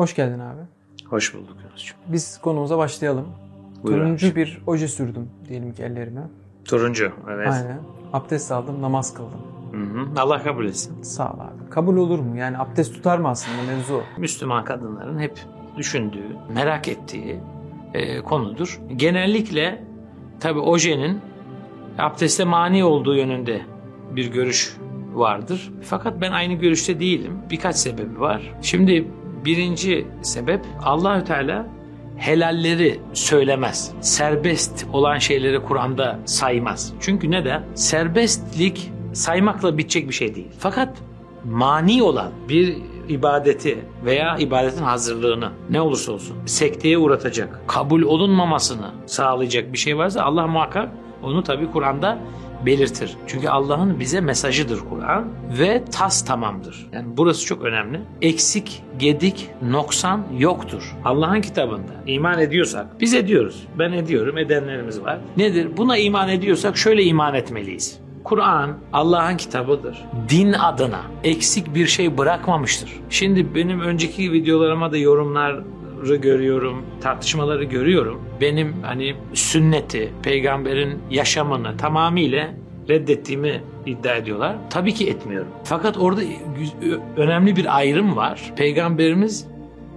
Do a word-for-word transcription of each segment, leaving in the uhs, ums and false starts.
Hoş geldin abi. Hoş bulduk Yunus'cum. Biz konumuza başlayalım. Buyur Turuncu abi. Bir oje sürdüm diyelim ki ellerime. Turuncu, evet. Aynen. Abdest aldım, namaz kıldım. Hı hı. Allah kabul etsin. Sağ ol abi. Kabul olur mu? Yani abdest tutar mı aslında mevzu? Müslüman kadınların hep düşündüğü, merak ettiği e, konudur. Genellikle tabii ojenin abdeste mani olduğu yönünde bir görüş vardır. Fakat ben aynı görüşte değilim. Birkaç sebebi var. Şimdi birinci sebep, Allahü Teala helalleri söylemez. Serbest olan şeyleri Kur'an'da saymaz. Çünkü neden? Serbestlik saymakla bitecek bir şey değil. Fakat mani olan bir ibadeti veya ibadetin hazırlığını ne olursa olsun sekteye uğratacak, kabul olunmamasını sağlayacak bir şey varsa Allah muhakkak onu tabii Kur'an'da belirtir. Çünkü Allah'ın bize mesajıdır Kur'an ve tas tamamdır. Yani burası çok önemli. Eksik, gedik, noksan yoktur. Allah'ın kitabında iman ediyorsak, biz ediyoruz. Ben ediyorum, edenlerimiz var. Nedir? Buna iman ediyorsak şöyle iman etmeliyiz. Kur'an Allah'ın kitabıdır. Din adına eksik bir şey bırakmamıştır. Şimdi benim önceki videolarıma da yorumlar görüyorum, tartışmaları görüyorum. Benim hani sünneti, peygamberin yaşamını tamamıyla reddettiğimi iddia ediyorlar. Tabii ki etmiyorum. Fakat orada önemli bir ayrım var. Peygamberimiz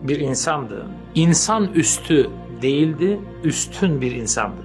bir insandı. İnsan üstü değildi, üstün bir insandı.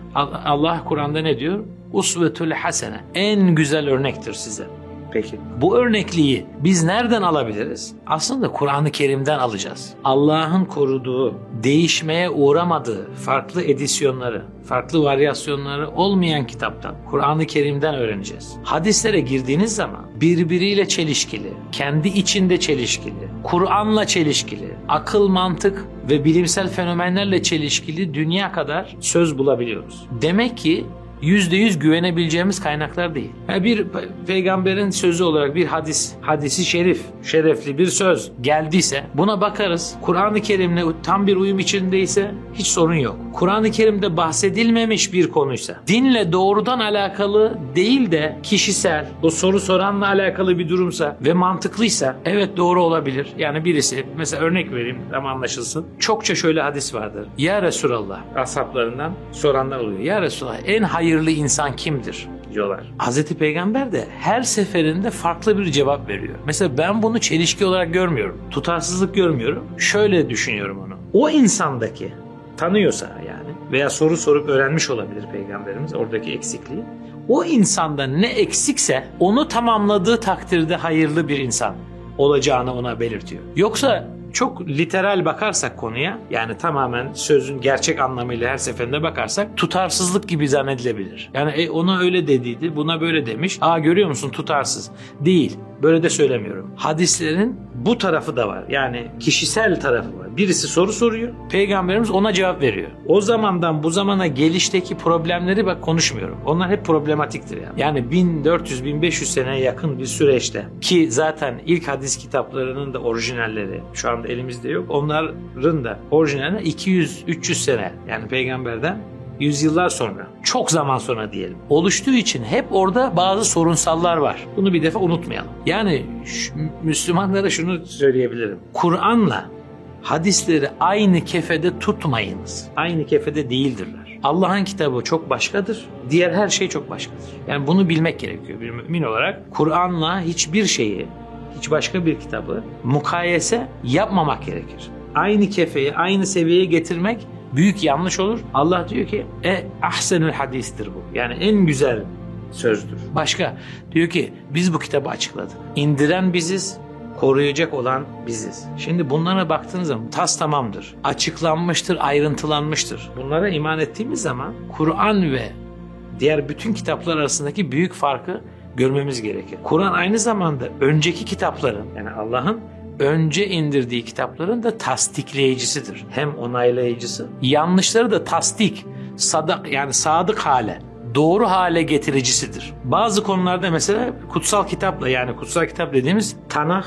Allah Kur'an'da ne diyor? Usvetül hasene. En güzel örnektir size. Peki. Bu örnekliği biz nereden alabiliriz? Aslında Kur'an-ı Kerim'den alacağız. Allah'ın koruduğu, değişmeye uğramadığı, farklı edisyonları, farklı varyasyonları olmayan kitaptan, Kur'an-ı Kerim'den öğreneceğiz. Hadislere girdiğiniz zaman birbiriyle çelişkili, kendi içinde çelişkili, Kur'an'la çelişkili, akıl, mantık ve bilimsel fenomenlerle çelişkili dünya kadar söz bulabiliyoruz. Demek ki yüzde yüz güvenebileceğimiz kaynaklar değil. Yani bir peygamberin sözü olarak bir hadis, hadisi şerif, şerefli bir söz geldiyse buna bakarız. Kur'an-ı Kerim'le tam bir uyum içindeyse hiç sorun yok. Kur'an-ı Kerim'de bahsedilmemiş bir konuysa, dinle doğrudan alakalı değil de kişisel, o soru soranla alakalı bir durumsa ve mantıklıysa evet doğru olabilir. Yani birisi, mesela örnek vereyim ama anlaşılsın. Çokça şöyle hadis vardır. Ya Resulallah, ashablarından soranlar oluyor. Ya Resulallah, en hayırlı hayırlı insan kimdir diyorlar. Hazreti Peygamber de her seferinde farklı bir cevap veriyor. Mesela ben bunu çelişki olarak görmüyorum. Tutarsızlık görmüyorum. Şöyle düşünüyorum onu. O insandaki tanıyorsa yani veya soru sorup öğrenmiş olabilir Peygamberimiz oradaki eksikliği. O insanda ne eksikse onu tamamladığı takdirde hayırlı bir insan olacağını ona belirtiyor. Yoksa çok literal bakarsak konuya, yani tamamen sözün gerçek anlamıyla her seferinde bakarsak tutarsızlık gibi zannedilebilir. Yani e, ona öyle dediydi, buna böyle demiş. Aa görüyor musun tutarsız. Değil. Böyle de söylemiyorum. Hadislerin bu tarafı da var. Yani kişisel tarafı var. Birisi soru soruyor. Peygamberimiz ona cevap veriyor. O zamandan bu zamana gelişteki problemleri bak konuşmuyorum. Onlar hep problematiktir yani. Yani bin dört yüz bin beş yüz seneye yakın bir süreçte ki zaten ilk hadis kitaplarının da orijinalleri şu anda elimizde yok. Onların da orijinalleri iki yüz üç yüz sene yani peygamberden yüzyıllar sonra, çok zaman sonra diyelim, oluştuğu için hep orada bazı sorunsallar var. Bunu bir defa unutmayalım. Yani şu, Müslümanlara şunu söyleyebilirim. Kur'an'la hadisleri aynı kefede tutmayınız. Aynı kefede değildirler. Allah'ın kitabı çok başkadır. Diğer her şey çok başkadır. Yani bunu bilmek gerekiyor bir mümin olarak. Kur'an'la hiçbir şeyi, hiç başka bir kitabı mukayese yapmamak gerekir. Aynı kefeye, aynı seviyeye getirmek büyük yanlış olur. Allah diyor ki e ahsenül hadistir bu. Yani en güzel sözdür. Başka diyor ki biz bu kitabı açıkladık. İndiren biziz, koruyacak olan biziz. Şimdi bunlara baktığınız zaman tas tamamdır. Açıklanmıştır, ayrıntılanmıştır. Bunlara iman ettiğimiz zaman Kur'an ve diğer bütün kitaplar arasındaki büyük farkı görmemiz gerekir. Kur'an aynı zamanda önceki kitapların yani Allah'ın önce indirdiği kitapların da tasdikleyicisidir. Hem onaylayıcısı. Yanlışları da tasdik, sadak yani sadık hale, doğru hale getiricisidir. Bazı konularda mesela kutsal kitapla yani kutsal kitap dediğimiz Tanah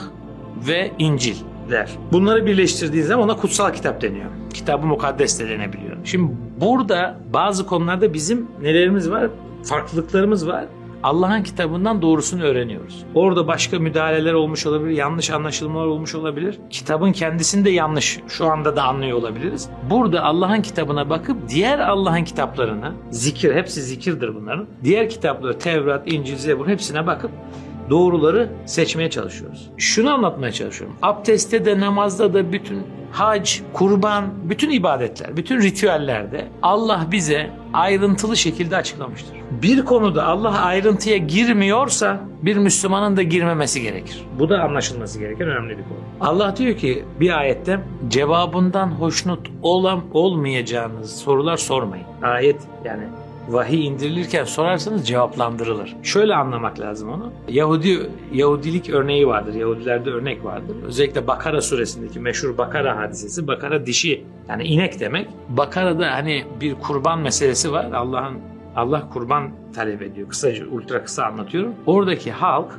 ve İncil der. Bunları birleştirdiğiniz zaman ona kutsal kitap deniyor. Kitab-ı Mukaddes de denebiliyor. Şimdi burada bazı konularda bizim nelerimiz var? Farklılıklarımız var. Allah'ın kitabından doğrusunu öğreniyoruz. Orada başka müdahaleler olmuş olabilir, yanlış anlaşılmalar olmuş olabilir. Kitabın kendisinde yanlış şu anda da anlıyor olabiliriz. Burada Allah'ın kitabına bakıp diğer Allah'ın kitaplarına, zikir, hepsi zikirdir bunların. Diğer kitapları, Tevrat, İncil, Zebur, hepsine bakıp doğruları seçmeye çalışıyoruz. Şunu anlatmaya çalışıyorum. Abdestte de, namazda da, bütün hac, kurban, bütün ibadetler, bütün ritüellerde Allah bize ayrıntılı şekilde açıklamıştır. Bir konuda Allah ayrıntıya girmiyorsa bir Müslümanın da girmemesi gerekir. Bu da anlaşılması gereken önemli bir konu. Allah diyor ki bir ayette, cevabından hoşnut olan, olmayacağınız sorular sormayın. Ayet yani vahiy indirilirken sorarsanız cevaplandırılır. Şöyle anlamak lazım onu. Yahudi Yahudilik örneği vardır. Yahudilerde örnek vardır. Özellikle Bakara suresindeki meşhur Bakara hadisesi. Bakara dişi, yani inek demek. Bakara'da hani bir kurban meselesi var. Allah'ın Allah kurban talep ediyor. Kısaca, ultra kısa anlatıyorum. Oradaki halk,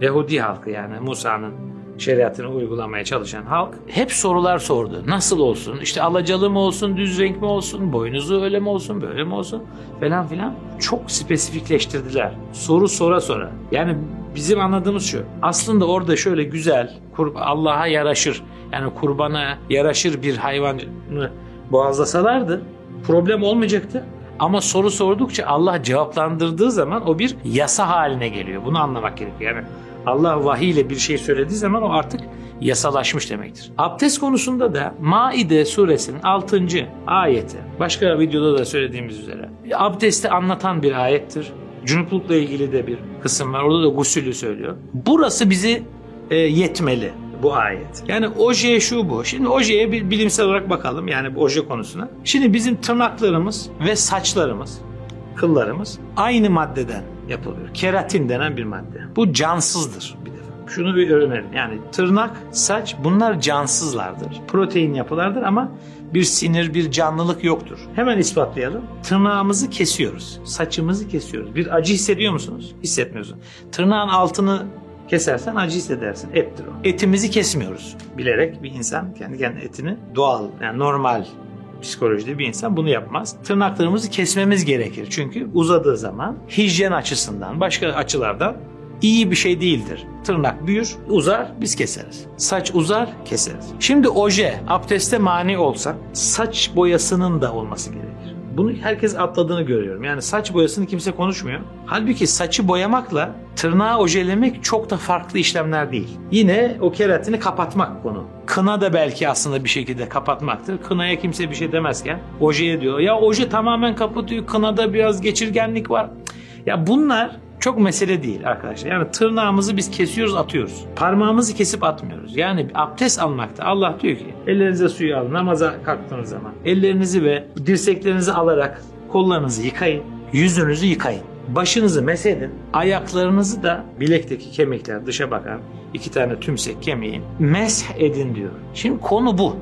Yahudi halkı yani Musa'nın şeriatını uygulamaya çalışan halk hep sorular sordu. Nasıl olsun? İşte alacalı mı olsun, düz renk mi olsun, boynuzu öyle mi olsun, böyle mi olsun falan filan. Çok spesifikleştirdiler. Soru sora sora. Yani bizim anladığımız şu. Aslında orada şöyle güzel, Allah'a yaraşır, yani kurbana yaraşır bir hayvanı boğazlasalardı problem olmayacaktı. Ama soru sordukça Allah cevaplandırdığı zaman o bir yasa haline geliyor. Bunu anlamak gerekiyor. Yani Allah vahiy ile bir şey söylediği zaman o artık yasalaşmış demektir. Abdest konusunda da Maide suresinin altıncı ayeti, başka videoda da söylediğimiz üzere abdesti anlatan bir ayettir. Cünuplukla ilgili de bir kısım var. Orada da gusülü söylüyor. Burası bizi e, yetmeli bu ayet. Yani oje şu bu. Şimdi ojeye bir bilimsel olarak bakalım, yani oje konusuna. Şimdi bizim tırnaklarımız ve saçlarımız, kıllarımız aynı maddeden yapılıyor. Keratin denen bir madde. Bu cansızdır bir defa. Şunu bir öğrenelim. Yani tırnak, saç bunlar cansızlardır. Protein yapılardır ama bir sinir, bir canlılık yoktur. Hemen ispatlayalım. Tırnağımızı kesiyoruz. Saçımızı kesiyoruz. Bir acı hissediyor musunuz? Hissetmiyorsun. Tırnağın altını kesersen acı hissedersin. Ettir o. Etimizi kesmiyoruz. Bilerek bir insan kendi kendine etini doğal, yani normal psikolojide bir insan bunu yapmaz. Tırnaklarımızı kesmemiz gerekir. Çünkü uzadığı zaman hijyen açısından, başka açılardan iyi bir şey değildir. Tırnak büyür, uzar, biz keseriz. Saç uzar, keseriz. Şimdi oje, abdeste mani olsa saç boyasının da olması gerekir. Bunu herkes atladığını görüyorum. Yani saç boyasını kimse konuşmuyor. Halbuki saçı boyamakla tırnağı ojelemek çok da farklı işlemler değil. Yine o keratini kapatmak konu. Kına da belki aslında bir şekilde kapatmaktır. Kınaya kimse bir şey demezken ojeye diyor. Ya oje tamamen kapatıyor, kınada biraz geçirgenlik var. Ya bunlar çok mesele değil arkadaşlar. Yani tırnağımızı biz kesiyoruz, atıyoruz. Parmağımızı kesip atmıyoruz. Yani abdest almakta Allah diyor ki ellerinize suyu alın, namaza kalktığınız zaman ellerinizi ve dirseklerinizi alarak kollarınızı yıkayın, yüzünüzü yıkayın, başınızı mesedin, ayaklarınızı da bilekteki kemikler dışa bakan iki tane tümsek kemiğin mesh edin diyor. Şimdi konu bu.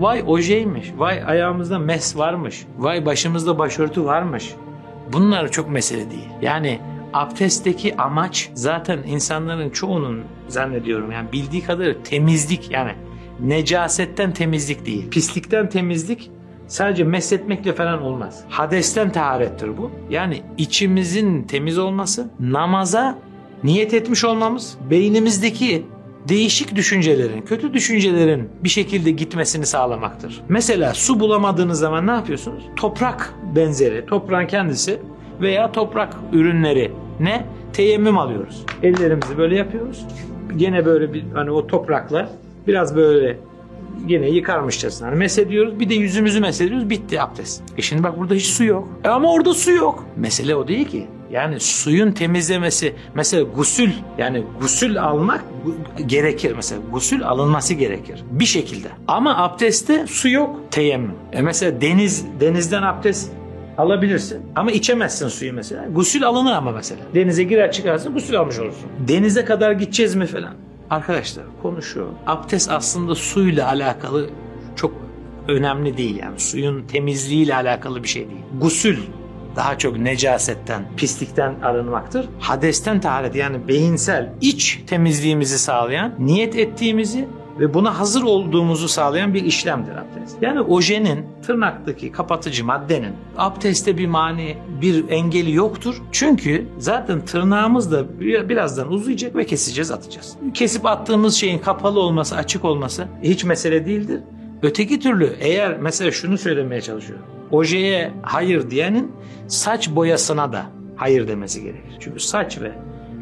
Vay ojeymiş, vay ayağımızda mesh varmış, vay başımızda başörtü varmış. Bunlar çok mesele değil. Yani abdestteki amaç zaten insanların çoğunun zannediyorum yani bildiği kadarıyla temizlik, yani necasetten temizlik değil. Pislikten temizlik sadece mesletmekle falan olmaz. Hadesten taharettir bu. Yani içimizin temiz olması, namaza niyet etmiş olmamız, beynimizdeki değişik düşüncelerin, kötü düşüncelerin bir şekilde gitmesini sağlamaktır. Mesela su bulamadığınız zaman ne yapıyorsunuz? Toprak benzeri, toprağın kendisi veya toprak ürünleri ne? Teyemmüm alıyoruz. Ellerimizi böyle yapıyoruz. Gene böyle bir hani o toprakla biraz böyle gene yıkarmışçasına hani mesediyoruz. Bir de yüzümüzü mesediyoruz. Bitti abdest. E şimdi bak burada hiç su yok. E ama orada su yok. Mesele o değil ki. Yani suyun temizlemesi, mesela gusül, yani gusül almak gerekir mesela. Gusül alınması gerekir bir şekilde. Ama abdestte su yok. Teyemmüm. E mesela deniz denizden abdest alabilirsin ama içemezsin suyu mesela. Gusül alınır ama mesela. Denize girer çıkarsın, gusül almış olursun. Denize kadar gideceğiz mi falan. Arkadaşlar konu şu. Abdest aslında suyla alakalı çok önemli değil yani. Suyun temizliğiyle alakalı bir şey değil. Gusül daha çok necasetten, pislikten arınmaktır. Hadesten taharet, yani beyinsel iç temizliğimizi sağlayan, niyet ettiğimizi ve buna hazır olduğumuzu sağlayan bir işlemdir abdest. Yani ojenin, tırnaktaki kapatıcı maddenin abdeste bir mani, bir engeli yoktur. Çünkü zaten tırnağımız da birazdan uzayacak ve keseceğiz, atacağız. Kesip attığımız şeyin kapalı olması, açık olması hiç mesele değildir. Öteki türlü eğer mesela şunu söylemeye çalışıyorum. Ojeye hayır diyenin saç boyasına da hayır demesi gerekir. Çünkü saç ve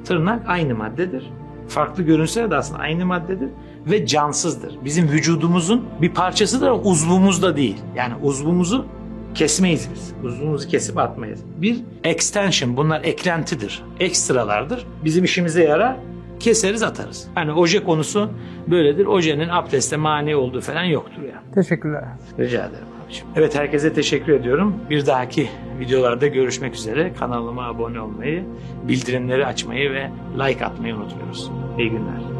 tırnak aynı maddedir. Farklı görünse de aslında aynı maddedir ve cansızdır. Bizim vücudumuzun bir parçasıdır ama uzvumuz da değil. Yani uzvumuzu kesmeyiz biz. Uzvumuzu kesip atmayız. Bir extension, bunlar eklentidir, ekstralardır. Bizim işimize yarar. Keseriz, atarız. Hani oje konusu böyledir. Ojenin abdeste mani olduğu falan yoktur yani. Teşekkürler. Rica ederim abiciğim. Evet, herkese teşekkür ediyorum. Bir dahaki videolarda görüşmek üzere. Kanalıma abone olmayı, bildirimleri açmayı ve like atmayı unutmuyoruz. İyi günler.